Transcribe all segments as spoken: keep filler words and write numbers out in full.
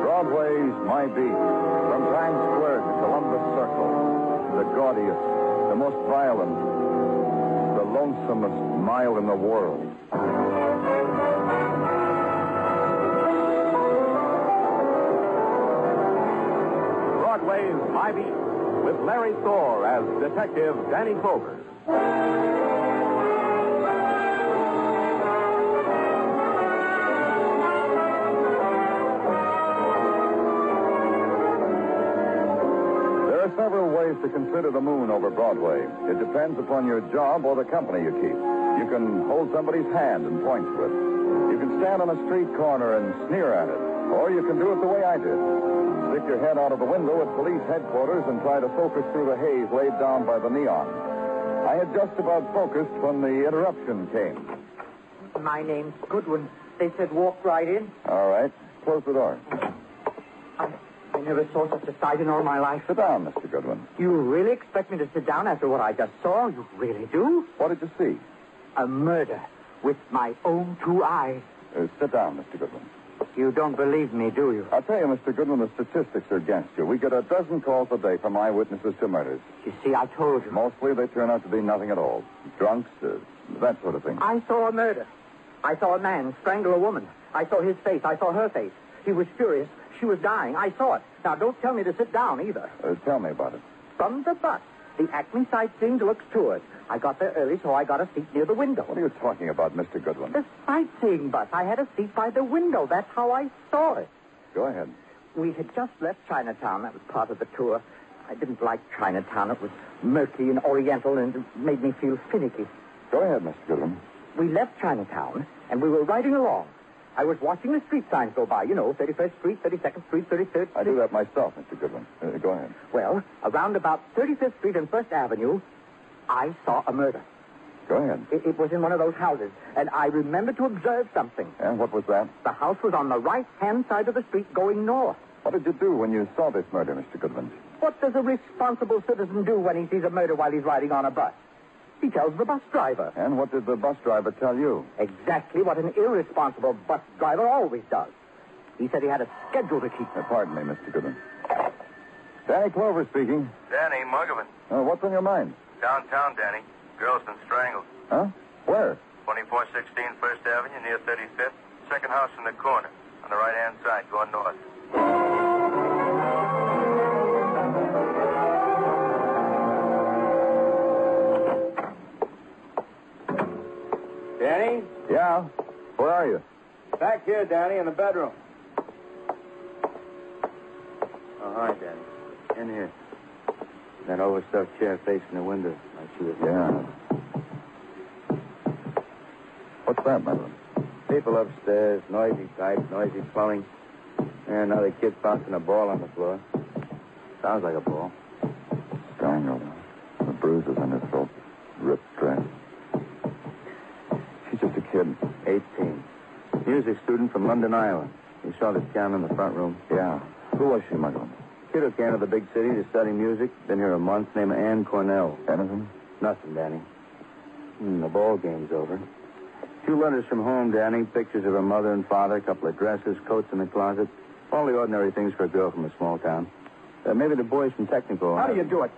Broadway's my beat. From Times Square to Columbus Circle, the gaudiest, the most violent, the lonesomest mile in the world. Broadway's My Beat with Larry Thor as Detective Danny Clover. There are several ways to consider the moon over Broadway. It depends upon your job or the company you keep. You can hold somebody's hand and point to it. You can stand on a street corner and sneer at it. Or you can do it the way I did. Stick your head out of the window at police headquarters and try to focus through the haze laid down by the neon. I had just about focused when the interruption came. My name's Goodwin. They said walk right in. All right. Close the door. I, I never saw such a sight in all my life. Sit down, Mister Goodwin. You really expect me to sit down after what I just saw? You really do? What did you see? A murder with my own two eyes. Uh, sit down, Mister Goodwin. You don't believe me, do you? I'll tell you, Mister Goodwin, the statistics are against you. We get a dozen calls a day from eyewitnesses to murders. You see, I told you. Mostly they turn out to be nothing at all. Drunks, uh, that sort of thing. I saw a murder. I saw a man strangle a woman. I saw his face. I saw her face. He was furious. She was dying. I saw it. Now, don't tell me to sit down, either. Uh, tell me about it. From the bus, the Acme Sightseeing Deluxe Tours. I got there early, so I got a seat near the window. What are you talking about, Mister Goodwin? The sightseeing bus. I had a seat by the window. That's how I saw it. Go ahead. We had just left Chinatown. That was part of the tour. I didn't like Chinatown. It was murky and oriental, and it made me feel finicky. Go ahead, Mister Goodwin. We left Chinatown, and we were riding along. I was watching the street signs go by, you know, thirty-first Street, thirty-second Street, thirty-third Street. I do that myself, Mister Goodwin. Uh, go ahead. Well, around about thirty-fifth Street and first Avenue... I saw a murder. Go ahead. It, it was in one of those houses, and I remember to observe something. And what was that? The house was on the right-hand side of the street going north. What did you do when you saw this murder, Mister Goodwin? What does a responsible citizen do when he sees a murder while he's riding on a bus? He tells the bus driver. And what did the bus driver tell you? Exactly what an irresponsible bus driver always does. He said he had a schedule to keep. Uh, pardon me, Mister Goodwin. Danny Clover speaking. Danny Mugovan. Uh, what's on your mind? Downtown, Danny. Girl's been strangled. Huh? Where? twenty-four sixteen First Avenue, near thirty-fifth. Second house in the corner, on the right-hand side, going north. Danny? Yeah? Where are you? Back here, Danny, in the bedroom. Oh, hi, Danny. In here. That overstuffed chair facing the window. Like she was. Yeah. What's that, Madeline? People upstairs, noisy type, noisy plumbing. And another kid bouncing a ball on the floor. Sounds like a ball. Strangled. The bruises on her throat. Ripped dress. She's just a kid. Eighteen. Music student from London, Ireland. You saw this gown in the front room. Yeah. Who was she, Madeline? Kid who came to the big city to study music. Been here a month. Named Ann Cornell. Anything? Nothing, Danny. Mm, the ball game's over. Two letters from home, Danny. Pictures of her mother and father. A couple of dresses. Coats in the closet. All the ordinary things for a girl from a small town. Uh, maybe the boys from technical. How do you do it?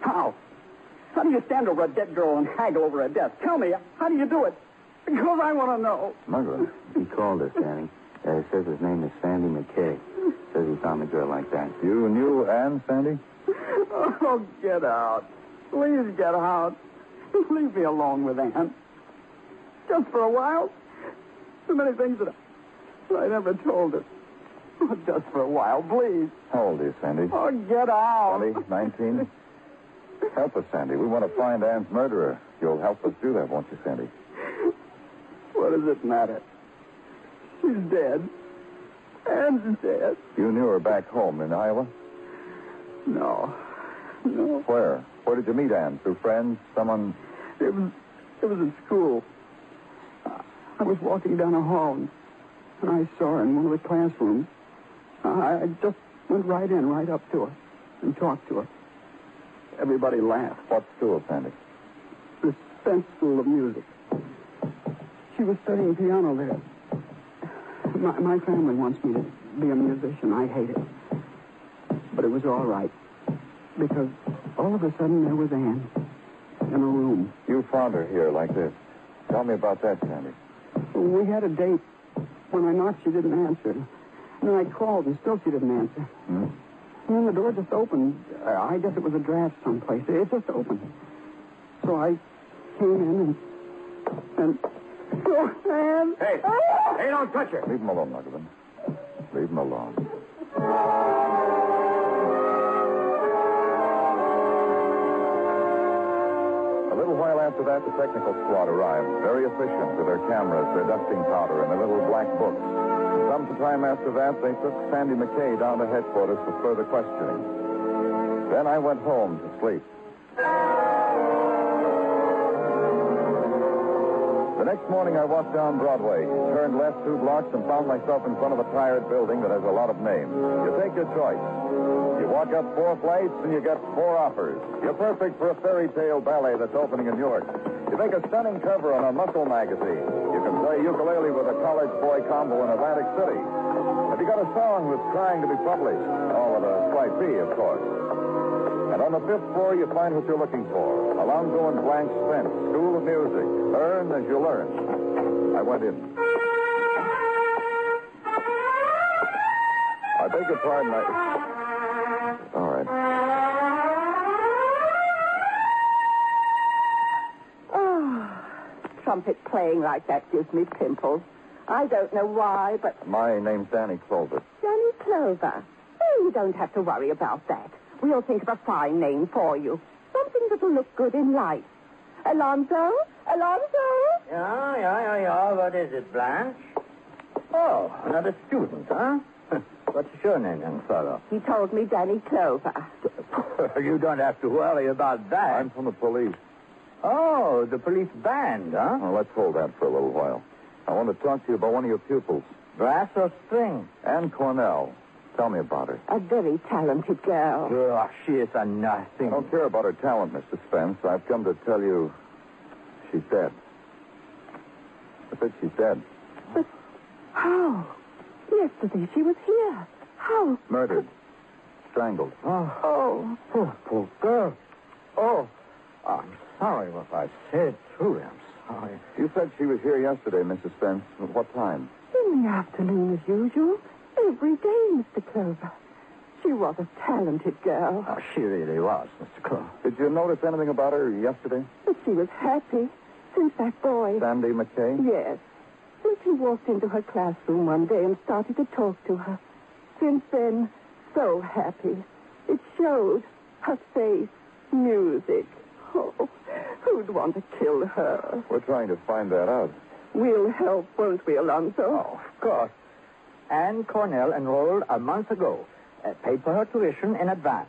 How? How do you stand over a dead girl and haggle over a desk? Tell me, how do you do it? Because I want to know. Smuggler. He called us, Danny. Uh, it says his name is Sandy McKay. Says he found a girl like that. You knew Ann, Sandy? Oh, get out. Please get out. Leave me alone with Ann. Just for a while. So many things that I, I never told her. Just for a while, please. How old are you, Sandy? Oh, get out. twenty, nineteen? Help us, Sandy. We want to find Ann's murderer. You'll help us do that, won't you, Sandy? What does it matter? She's dead. Ann's dead. You knew her back home in Iowa? No. No. Where? Where did you meet Ann? Through friends? Someone? It was, it was at school. I was walking down a hall, and I saw her in one of the classrooms. I just went right in, right up to her, and talked to her. Everybody laughed. What school, Sandy? The Spence School of Music. She was studying piano there. My, my family wants me to be a musician. I hate it. But it was all right, because all of a sudden there was Ann in a room. You found her here like this. Tell me about that, Sandy. We had a date. When I knocked, she didn't answer. And then I called, and still she didn't answer. Hmm. And then the door just opened. Uh, I guess it was a draft someplace. It just opened. So I came in and... and... Oh, Ann! Hey! Ah! Hey, don't touch her! Leave him alone, Muggerman. Leave him alone. A little while after that, the technical squad arrived, very efficient with their cameras, their dusting powder, and their little black books. Sometime after that, they took Sandy McKay down to headquarters for further questioning. Then I went home to sleep. The next morning, I walked down Broadway, turned left two blocks, and found myself in front of a tired building that has a lot of names. You take your choice. You walk up four flights, and you get four offers. You're perfect for a fairy tale ballet that's opening in New York. You make a stunning cover on a muscle magazine. You can play ukulele with a college boy combo in Atlantic City. Have you got a song that's trying to be published? Oh, with a slight fee, of course. And on the fifth floor, you find what you're looking for. Alonzo and Blanche Spence, School of Music. Learn as you learn. I went in. I beg your pardon, I... All right. Trumpet playing like that gives me pimples. I don't know why, but... My name's Danny Clover. Danny Clover. Oh, you don't have to worry about that. We'll think of a fine name for you. Something that'll look good in life. Alonzo? Alonzo? Yeah, yeah, yeah, yeah. What is it, Blanche? Oh, another student, huh? What's your name, young fellow? He told me Danny Clover. You don't have to worry about that. I'm from the police. Oh, the police band, huh? Well, let's hold that for a little while. I want to talk to you about one of your pupils. Brass or string? Ann Cornell. Tell me about her. A very talented girl. Oh, she is a nothing. I don't care about her talent, Mister Spence. I've come to tell you she's dead. I said she's dead. But how? Yesterday she was here. How? Murdered. I... Strangled. Oh. Oh. Poor, poor girl. Oh. I'm sorry. Sorry what I said. Truly, I'm sorry. You said she was here yesterday, Missus Spence. At what time? In the afternoon, as usual. Every day, Mister Clover. She was a talented girl. Oh, she really was, Mister Clover. Did you notice anything about her yesterday? That she was happy since that boy... Sandy McKay? Yes. Since he walked into her classroom one day and started to talk to her. Since then, so happy. It showed. Her face, music. Oh, who'd want to kill her? We're trying to find that out. We'll help, won't we, Alonzo? Oh, of course. Ann Cornell enrolled a month ago. Uh, paid for her tuition in advance.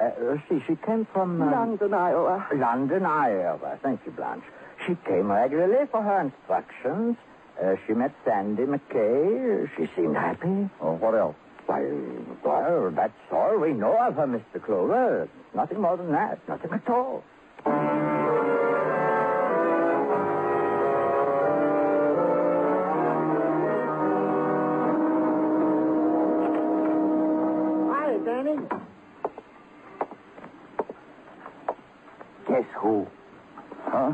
Uh, she, she came from... Um, London, Iowa. London, Iowa. Thank you, Blanche. She came regularly for her instructions. Uh, she met Sandy McKay. She seemed happy. Oh, what else? Why, well, that's all we know of her, Mister Clover. Nothing more than that. Nothing at all. Hi, Danny. Guess who? Huh?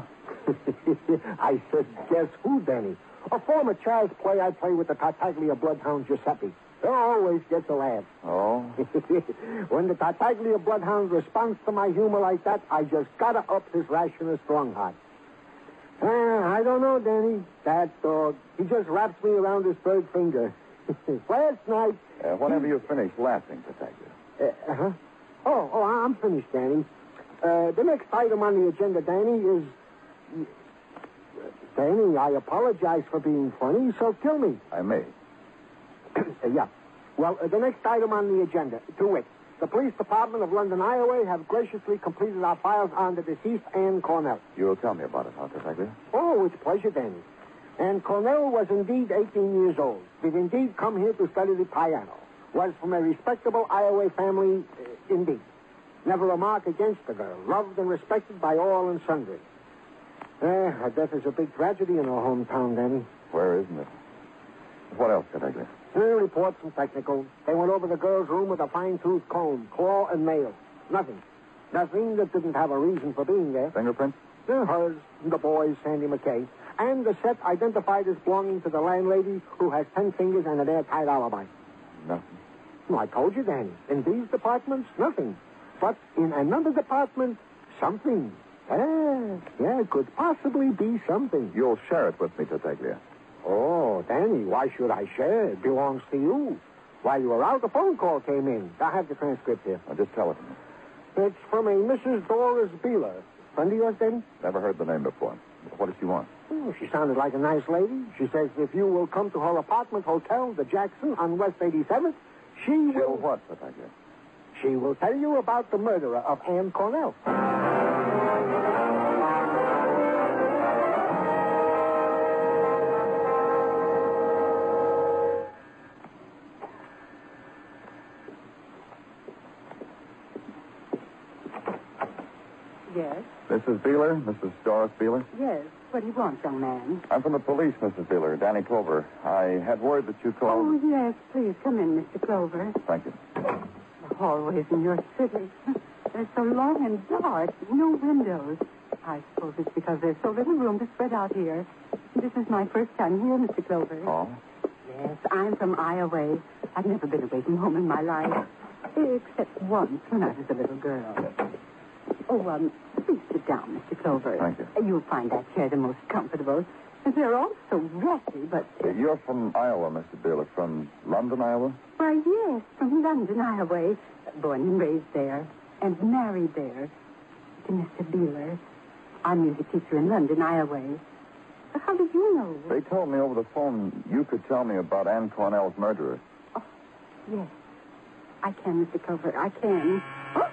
I said, guess who, Danny? A former child's play I play with the Tartaglia bloodhound Giuseppe. It always gets a laugh. Oh? When the Tartaglia bloodhound responds to my humor like that, I just gotta up his ration of Strongheart. Uh, I don't know, Danny. That dog. He just wraps me around his third finger. Last night... Uh, whenever you finish laughing, Tartaglia. Uh, huh? Oh, oh, I'm finished, Danny. Uh, the next item on the agenda, Danny, is... Danny, I apologize for being funny, so kill me. I may. uh, yeah. Well, uh, the next item on the agenda, to wit, the police department of London, Iowa, have graciously completed our files on the deceased Ann Cornell. You'll tell me about it, Doctor Haggard. Oh, it's a pleasure, Danny. Ann Cornell was indeed eighteen years old, did indeed come here to study the piano, was from a respectable Iowa family, uh, indeed. Never a mark against the girl, loved and respected by all and sundry. Eh, her death is a big tragedy in our hometown, Danny. Where isn't it? What else, Doctor? Three reports and technical. They went over the girl's room with a fine-tooth comb, claw and nail. Nothing. Nothing that didn't have a reason for being there. Fingerprints? Yeah, hers, the boy's, Sandy McKay. And the set identified as belonging to the landlady who has ten fingers and an airtight alibi. Nothing. Well, I told you, Danny. In these departments, nothing. But in another department, something. Ah, yeah, it could possibly be something. You'll share it with me, Tartaglia. Oh, Danny, why should I share? It belongs to you. While you were out, a phone call came in. I have the transcript here. I'll just tell it to me. It's from a Missus Doris Beeler. Friend of yours, Danny? Never heard the name before. What does she want? Oh, she sounded like a nice lady. She says if you will come to her apartment hotel, the Jackson, on West eighty-seventh, she will... She'll what, Tartaglia? She will tell you about the murderer of Ann Cornell. Yes? Missus Beeler? Missus Doris Beeler? Yes. What do you want, young man? I'm from the police, Missus Beeler. Danny Clover. I had word that you called... Oh, yes. Please, come in, Mister Clover. Thank you. The hallways in your city, they're so long and dark. No windows. I suppose it's because there's so little room to spread out here. This is my first time here, Mister Clover. Oh? Yes, I'm from Iowa. I've never been away from home in my life. Except once when I was a little girl. Oh, um, please sit down, Mister Clover. Thank you. You'll find that chair the most comfortable. They're all so rusty, but... Uh, you're from Iowa, Mister Beeler. From London, Iowa? Why, yes, from London, Iowa. Born and raised there and married there to Mister Beeler, our music teacher in London, Iowa. How did you know? They told me over the phone you could tell me about Ann Cornell's murderer. Oh, yes. I can, Mister Clover. I can. Oh!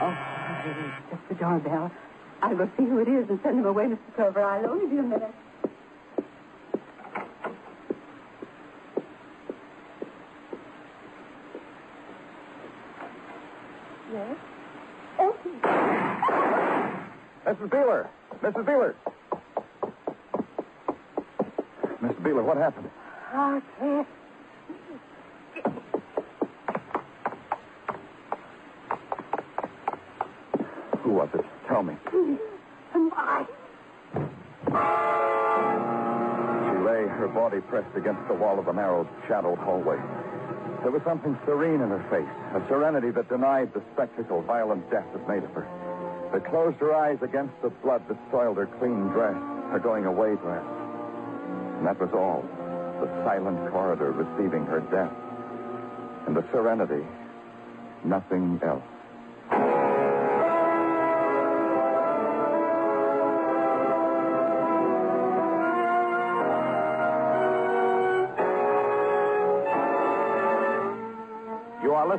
Oh, it's just the doorbell. I will see who it is and send him away, Mister Clover. I'll only be a minute. Yes? Oh. Missus Beeler! Missus Beeler! Missus Beeler, what happened? Oh, yes. Who was it? Tell me. Please. And why? She lay, her body pressed against the wall of the narrow, shadowed hallway. There was something serene in her face, a serenity that denied the spectacle violent death had made of her. That closed her eyes against the blood that soiled her clean dress, her going-away dress. And that was all. The silent corridor receiving her death. And the serenity, nothing else.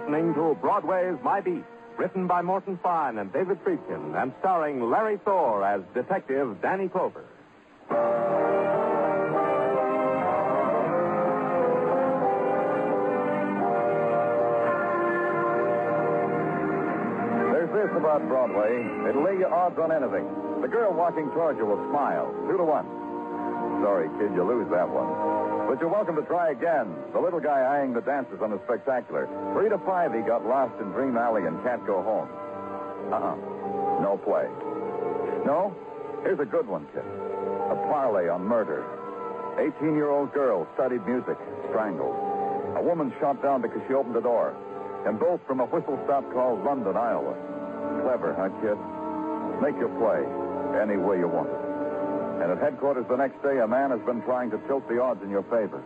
Listening to Broadway's My Beat, written by Morton Fine and David Friedkin, and starring Larry Thor as Detective Danny Clover. There's this about Broadway. It'll lay you odds on anything. The girl walking towards you will smile, two to one. Sorry, kid, you lose that one. But you're welcome to try again. The little guy eyeing the dancers on the spectacular. Three to five, he got lost in Dream Alley and can't go home. Uh-uh. No play. No? Here's a good one, kid. A parley on murder. eighteen-year-old girl studied music, strangled. A woman shot down because she opened the door. And both from a whistle stop called London, Iowa. Clever, huh, kid? Make your play any way you want it. And at headquarters the next day, a man has been trying to tilt the odds in your favor.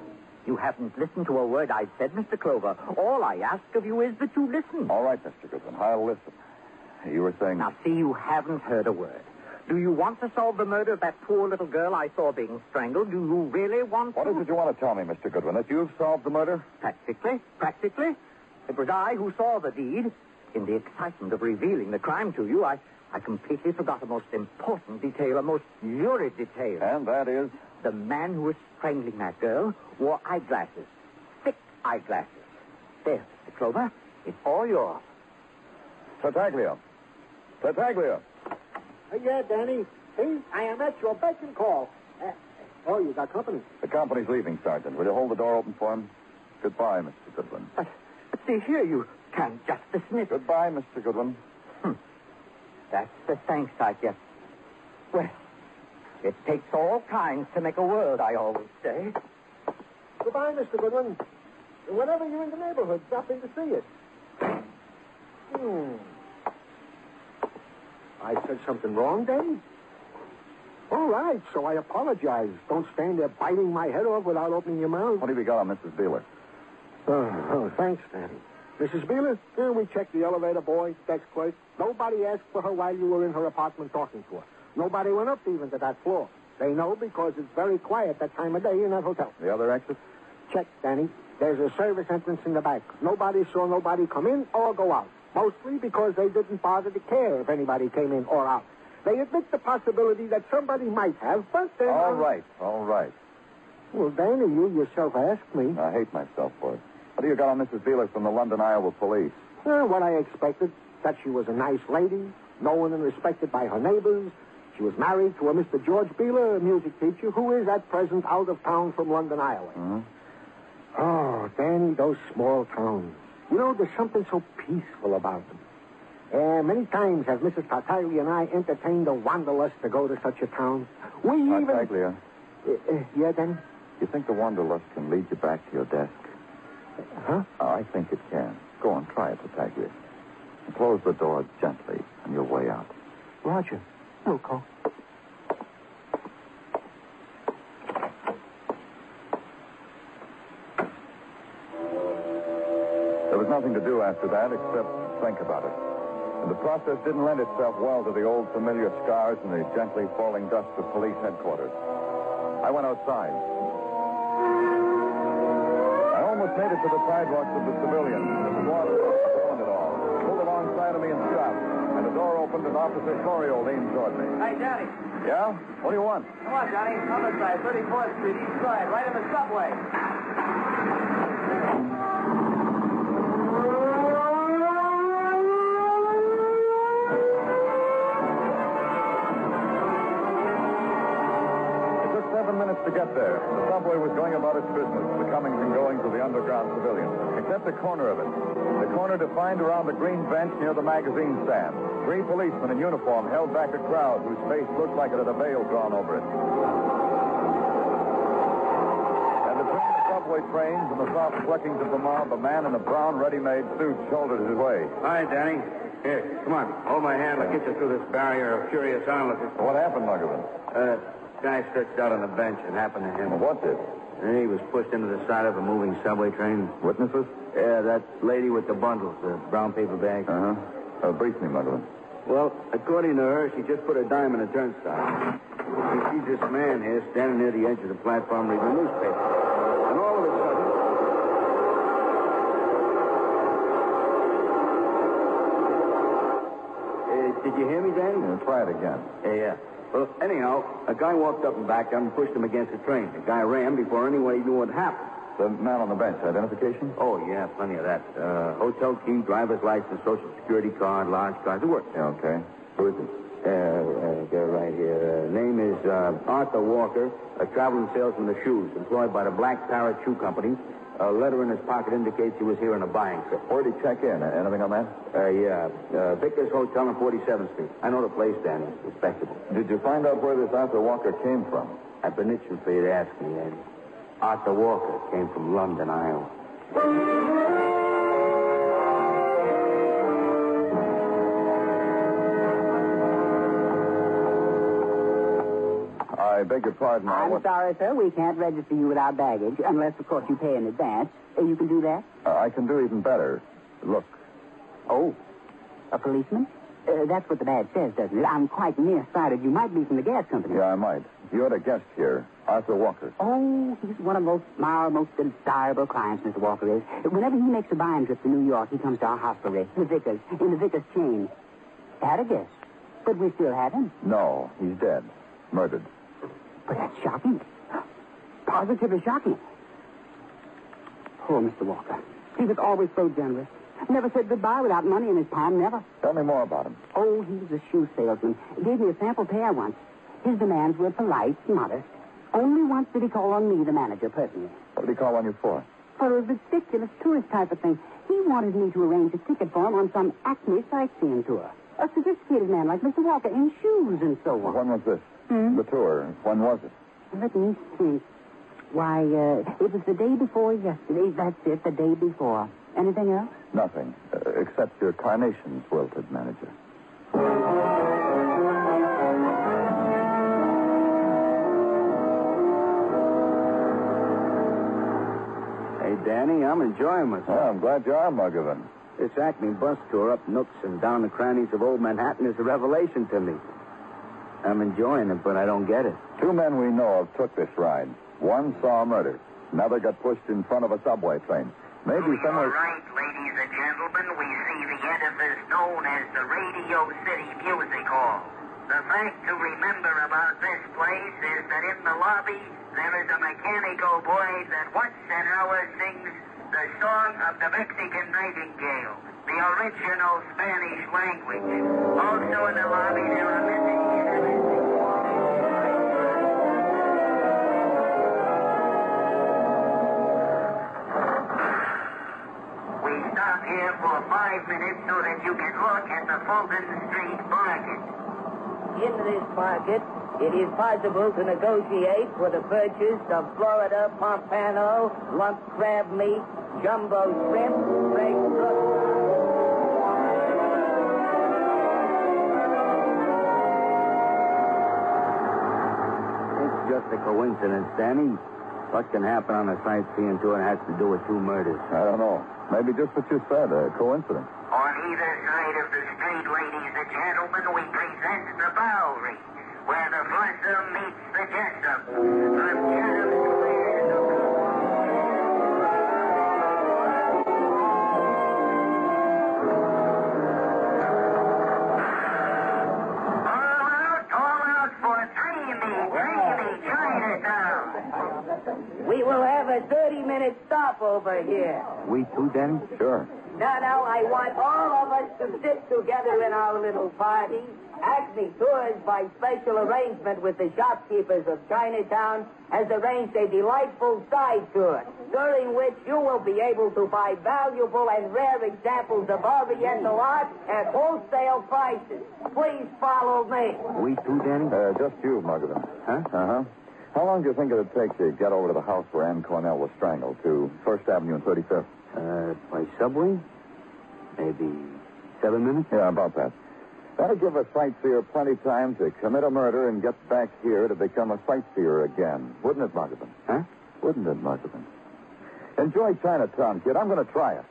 You haven't listened to a word I said, Mister Clover. All I ask of you is that you listen. All right, Mister Griffin, I'll listen. You were saying... Now, see, you haven't heard a word. Do you want to solve the murder of that poor little girl I saw being strangled? Do you really want to... What is it you want to tell me, Mister Goodwin, that you've solved the murder? Practically. Practically. It was I who saw the deed. In the excitement of revealing the crime to you, I, I completely forgot a most important detail, a most lurid detail. And that is? The man who was strangling that girl wore eyeglasses. Thick eyeglasses. There, Mister Clover, it's all yours. Tartaglia. Tartaglia. Uh, yeah, Danny. See, I am at your beck and call. Uh, oh, you got company. The company's leaving, Sergeant. Will you hold the door open for him? Goodbye, Mister Goodwin. But, but see here, you can't just dismiss... Goodbye, Mister Goodwin. Hmm. That's the thanks I get. Well, it takes all kinds to make a world, I always say. Goodbye, Mister Goodwin. Whenever you're in the neighborhood, stop in to see it. Hmm. I said something wrong, Danny? All right, so I apologize. Don't stand there biting my head off without opening your mouth. What have you got on Missus Beeler? Oh, oh thanks, Danny. Missus Beeler, here we checked the elevator boy, desk clerk. Nobody asked for her while you were in her apartment talking to her. Nobody went up even to that floor. They know because it's very quiet that time of day in that hotel. The other exit? Check, Danny. There's a service entrance in the back. Nobody saw nobody come in or go out. Mostly because they didn't bother to care if anybody came in or out. They admit the possibility that somebody might have, but they... All right, all right. Well, Danny, you yourself asked me. I hate myself for it. What do you got on Missus Beeler from the London, Iowa police? Well, what I expected, that she was a nice lady, known and respected by her neighbors. She was married to a Mister George Beeler, a music teacher, who is at present out of town from London, Iowa. Mm-hmm. Oh, Danny, those small towns. You know, there's something so peaceful about them. Uh, many times have Missus Tartaglia and I entertained a wanderlust to go to such a town. We even... Tartaglia. Uh, uh, yeah, Danny? You think the wanderlust can lead you back to your desk? Huh? Oh, I think it can. Go on, try it, Tartaglia. And close the door gently on your way out. Roger. We'll call. Nothing to do after that except think about it. And the process didn't lend itself well to the old familiar scars and the gently falling dust of police headquarters. I went outside. I almost made it to the sidewalks of the civilians. The water and it all. Pulled alongside of me and shouted. And the door opened and Officer Corio leaned toward me. Hey, Johnny. Yeah? What do you want? Come on, Johnny. Homicide, thirty-fourth street, east side, right in the subway. To get there, the subway was going about its business, the comings and goings of the underground civilians, except a corner of it. The corner defined around the green bench near the magazine stand. Three policemen in uniform held back a crowd whose face looked like it had a veil drawn over it. And between the subway trains and the soft fleckings of the mob, a man in a brown ready-made suit shouldered his way. Hi, Danny. Here, come on. Hold my hand. I'll get you through this barrier of curious onlookers. What happened, Muggerman? Uh... guy stretched out on the bench. It happened to him. What did? He was pushed into the side of a moving subway train. Witnesses? Yeah, that lady with the bundles, the brown paper bag. Uh-huh. Uh, brief me, Muggerman. Well, according to her, she just put her dime in a turnstile. She sees this man here standing near the edge of the platform reading a newspaper. And all of a sudden... Uh, did you hear me, Danny? Yeah, try it again. Yeah, yeah. Well, anyhow, a guy walked up and backed up and pushed him against the train. The guy ran before anyone knew what happened. The man on the bench, identification? Oh, yeah, plenty of that. Uh, hotel key, driver's license, social security card, large card, the works. Yeah, okay. Who is it? Uh, uh, right here. Uh, name is uh, Arthur Walker, a traveling salesman of shoes, employed by the Black Parrot Shoe Company. A letter in his pocket indicates he was here on a buying trip. Where did he check in? Anything on that? Uh, yeah. Uh, Vickers Hotel on forty-seventh street. I know the place, Dan. It's respectable. Did you find out where this Arthur Walker came from? I've been itching for you to ask me, Eddie. Arthur Walker came from London, Iowa. I beg your pardon. I'm what... sorry, sir. We can't register you with our baggage, unless, of course, you pay in advance. You can do that? Uh, I can do even better. Look. Oh. A policeman? Uh, that's what the badge says, doesn't it? I'm quite nearsighted. You might be from the gas company. Yeah, I might. You had a guest here, Arthur Walker. Oh, he's one of most, our most desirable clients, Mister Walker is. Whenever he makes a buying trip to New York, he comes to our house for rest. The Vickers, in the Vickers chain. Had a guest. But we still have him. No, he's dead. Murdered. But that's shocking. Positively shocking. Poor Mister Walker. He was always so generous. Never said goodbye without money in his palm, never. Tell me more about him. Oh, he was a shoe salesman. Gave me a sample pair once. His demands were polite, modest. Only once did he call on me, the manager, personally. What did he call on you for? For a ridiculous tourist type of thing. He wanted me to arrange a ticket for him on some Acme Sightseeing Tour. A sophisticated man like Mister Walker in shoes and so on. When was this? Hmm? The tour. When was it? Let me see. Why, uh, it was the day before yesterday. That's it, the day before. Anything else? Nothing, uh, except your carnations wilted, manager. Hey, Danny, I'm enjoying myself. Yeah, I'm glad you are, Muggerman. This Acme bus tour up nooks and down the crannies of old Manhattan is a revelation to me. I'm enjoying it, but I don't get it. Two men we know of took this ride. One saw a murder. Another got pushed in front of a subway train. Maybe some of... All right, ladies and gentlemen, we see the edifice known as the Radio City Music Hall. The fact to remember about this place is that in the lobby, there is a mechanical boy that once an hour sings the song of the Mexican Nightingale, the original Spanish language. Also in the lobby, there are missing... here for five minutes so that you can look at the Fulton Street Market. In this market, it is possible to negotiate for the purchase of Florida pompano, lump crab meat, jumbo shrimp, fresh fruit. It's just a coincidence, Danny. What can happen on a sightseeing tour has to do with two murders? I don't know. Maybe just what you said, a coincidence. On either side of the street, ladies and gentlemen, we present the Bowery, where the blossom meets the jessam. From Chatham Square to all out, all out for dreamy, dreamy Chinatown. We will have a thirty-minute stop over here. We too, then? Sure. No, no, I want all of us to sit together in our little party. Acme Tours, by special arrangement with the shopkeepers of Chinatown, has arranged a delightful side tour, during which you will be able to buy valuable and rare examples of Oriental art at wholesale prices. Please follow me. We too, then? Uh, just you, Margaret. Huh? Uh-huh. How long do you think it would take to get over to the house where Ann Cornell was strangled to First Avenue and thirty-fifth? Uh, by subway? Maybe seven minutes? Yeah, about that. That'll give a sightseer plenty of time to commit a murder and get back here to become a sightseer again. Wouldn't it, Margaret? Huh? Wouldn't it, Margaret? Enjoy Chinatown, kid. I'm going to try it.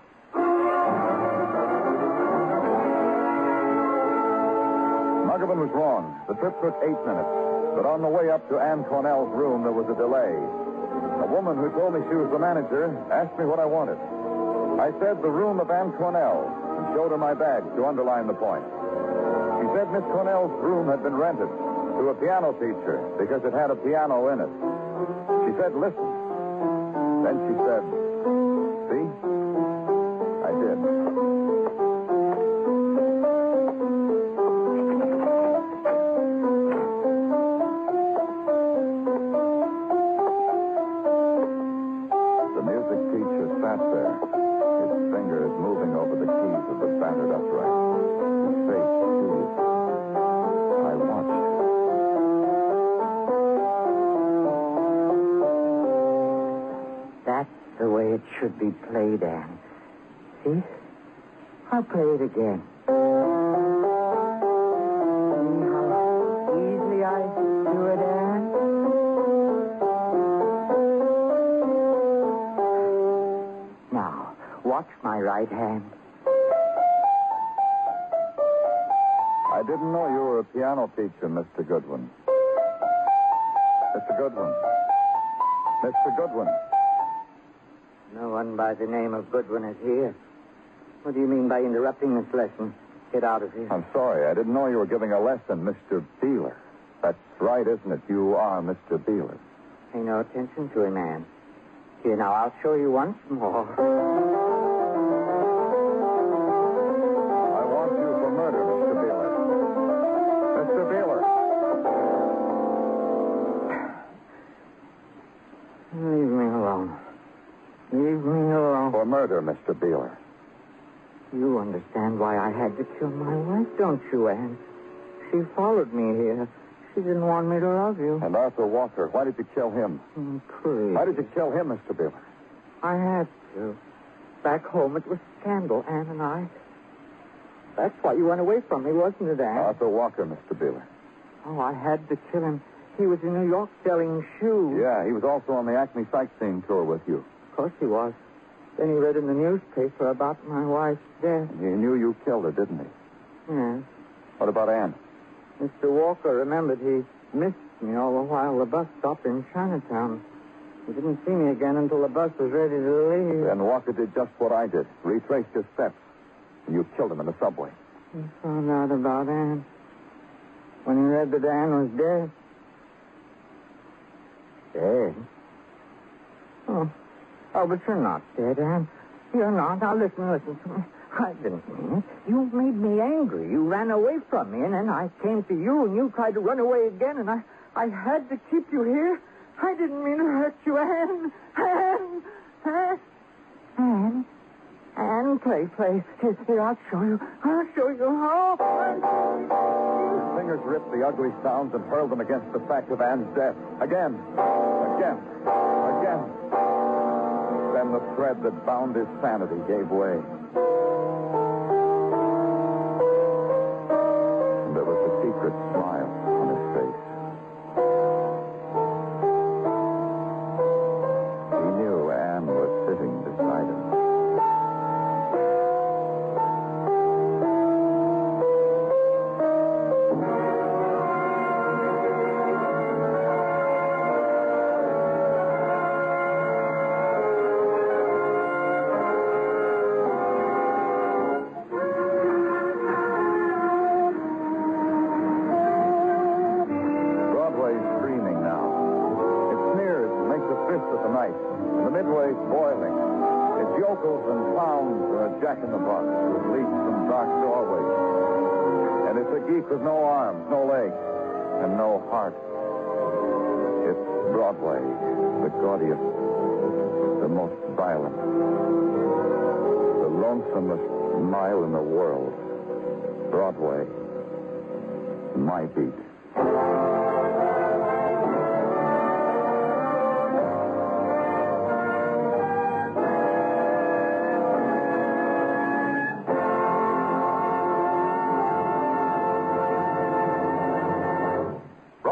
Margaret was wrong. The trip took eight minutes. But on the way up to Ann Cornell's room, there was a delay. A woman who told me she was the manager asked me what I wanted. I said the room of Ann Cornell and showed her my badge to underline the point. She said Miss Cornell's room had been rented to a piano teacher because it had a piano in it. She said, listen. Then she said, see? I did. Be played, Anne. See? I'll play it again. See how easily I do it, Anne? Now, watch my right hand. I didn't know you were a piano teacher, Mister Goodwin. Mister Goodwin. Mister Goodwin. No one by the name of Goodwin is here. What do you mean by interrupting this lesson? Get out of here. I'm sorry. I didn't know you were giving a lesson, Mister Beeler. That's right, isn't it? You are Mister Beeler. Pay no attention to him, man. Here, now, I'll show you once more. I want you for murder, Mister Beeler. Mister Beeler. Leave me alone. Leave me alone. For murder, Mister Beeler. You understand why I had to kill my wife, don't you, Anne? She followed me here. She didn't want me to love you. And Arthur Walker, why did you kill him? Oh, please. Why did you kill him, Mister Beeler? I had to. Back home, it was scandal, Anne and I. That's why you went away from me, wasn't it, Anne? Arthur Walker, Mister Beeler. Oh, I had to kill him. He was in New York selling shoes. Yeah, he was also on the Acme Sightseeing Tour with you. Of course he was. Then he read in the newspaper about my wife's death. And he knew you killed her, didn't he? Yes. What about Anne? Mister Walker remembered he missed me all the while the bus stopped in Chinatown. He didn't see me again until the bus was ready to leave. Then Walker did just what I did. Retraced his steps. And you killed him in the subway. He found out about Anne. When he read that Anne was dead. Dead? Oh. Oh, but you're not dead, Anne. You're not. Now, listen, listen to me. I didn't mean it. You made me angry. You ran away from me, and then I came to you, and you tried to run away again, and I, I had to keep you here. I didn't mean to hurt you, Anne. Anne. Anne. Anne. Anne, play, play. Here, here, I'll show you. I'll show you how. His fingers ripped the ugly sounds and hurled them against the fact of Anne's death. Again. Again. Again. Then the thread that bound his sanity gave way. And there was a secret smile on his face. He knew Anne was sitting beside him. With no arms, no legs, and no heart. It's Broadway, the gaudiest, the most violent, the lonesomest mile in the world. Broadway, my beat.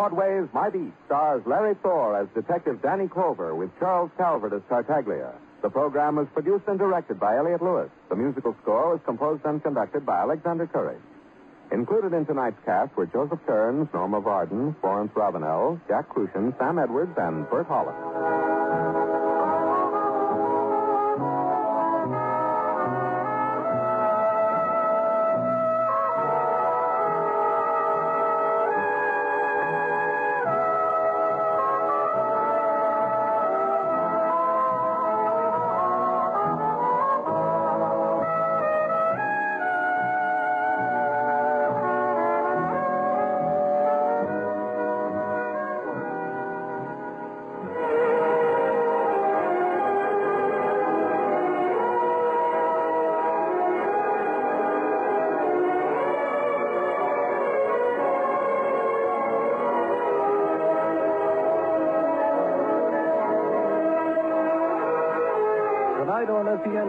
Broadway's My Beat stars Larry Thor as Detective Danny Clover with Charles Calvert as Tartaglia. The program was produced and directed by Elliot Lewis. The musical score was composed and conducted by Alexander Curry. Included in tonight's cast were Joseph Kearns, Norma Varden, Florence Ravenel, Jack Kruschen, Sam Edwards, and Bert Holland.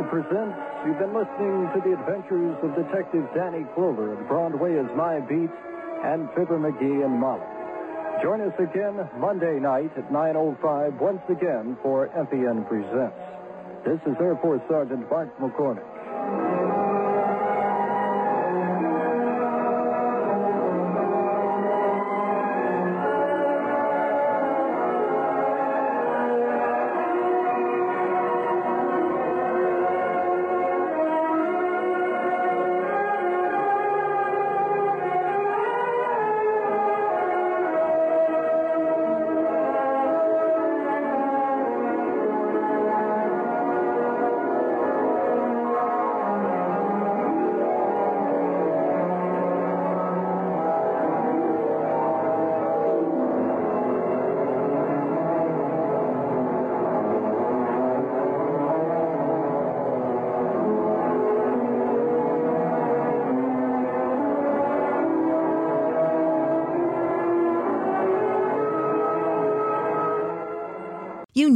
Presents, you've been listening to the adventures of Detective Danny Clover in Broadway is My Beat and Fibber McGee and Molly. Join us again Monday night at nine oh five once again for F E N Presents. This is Air Force Sergeant Mark McCormick. You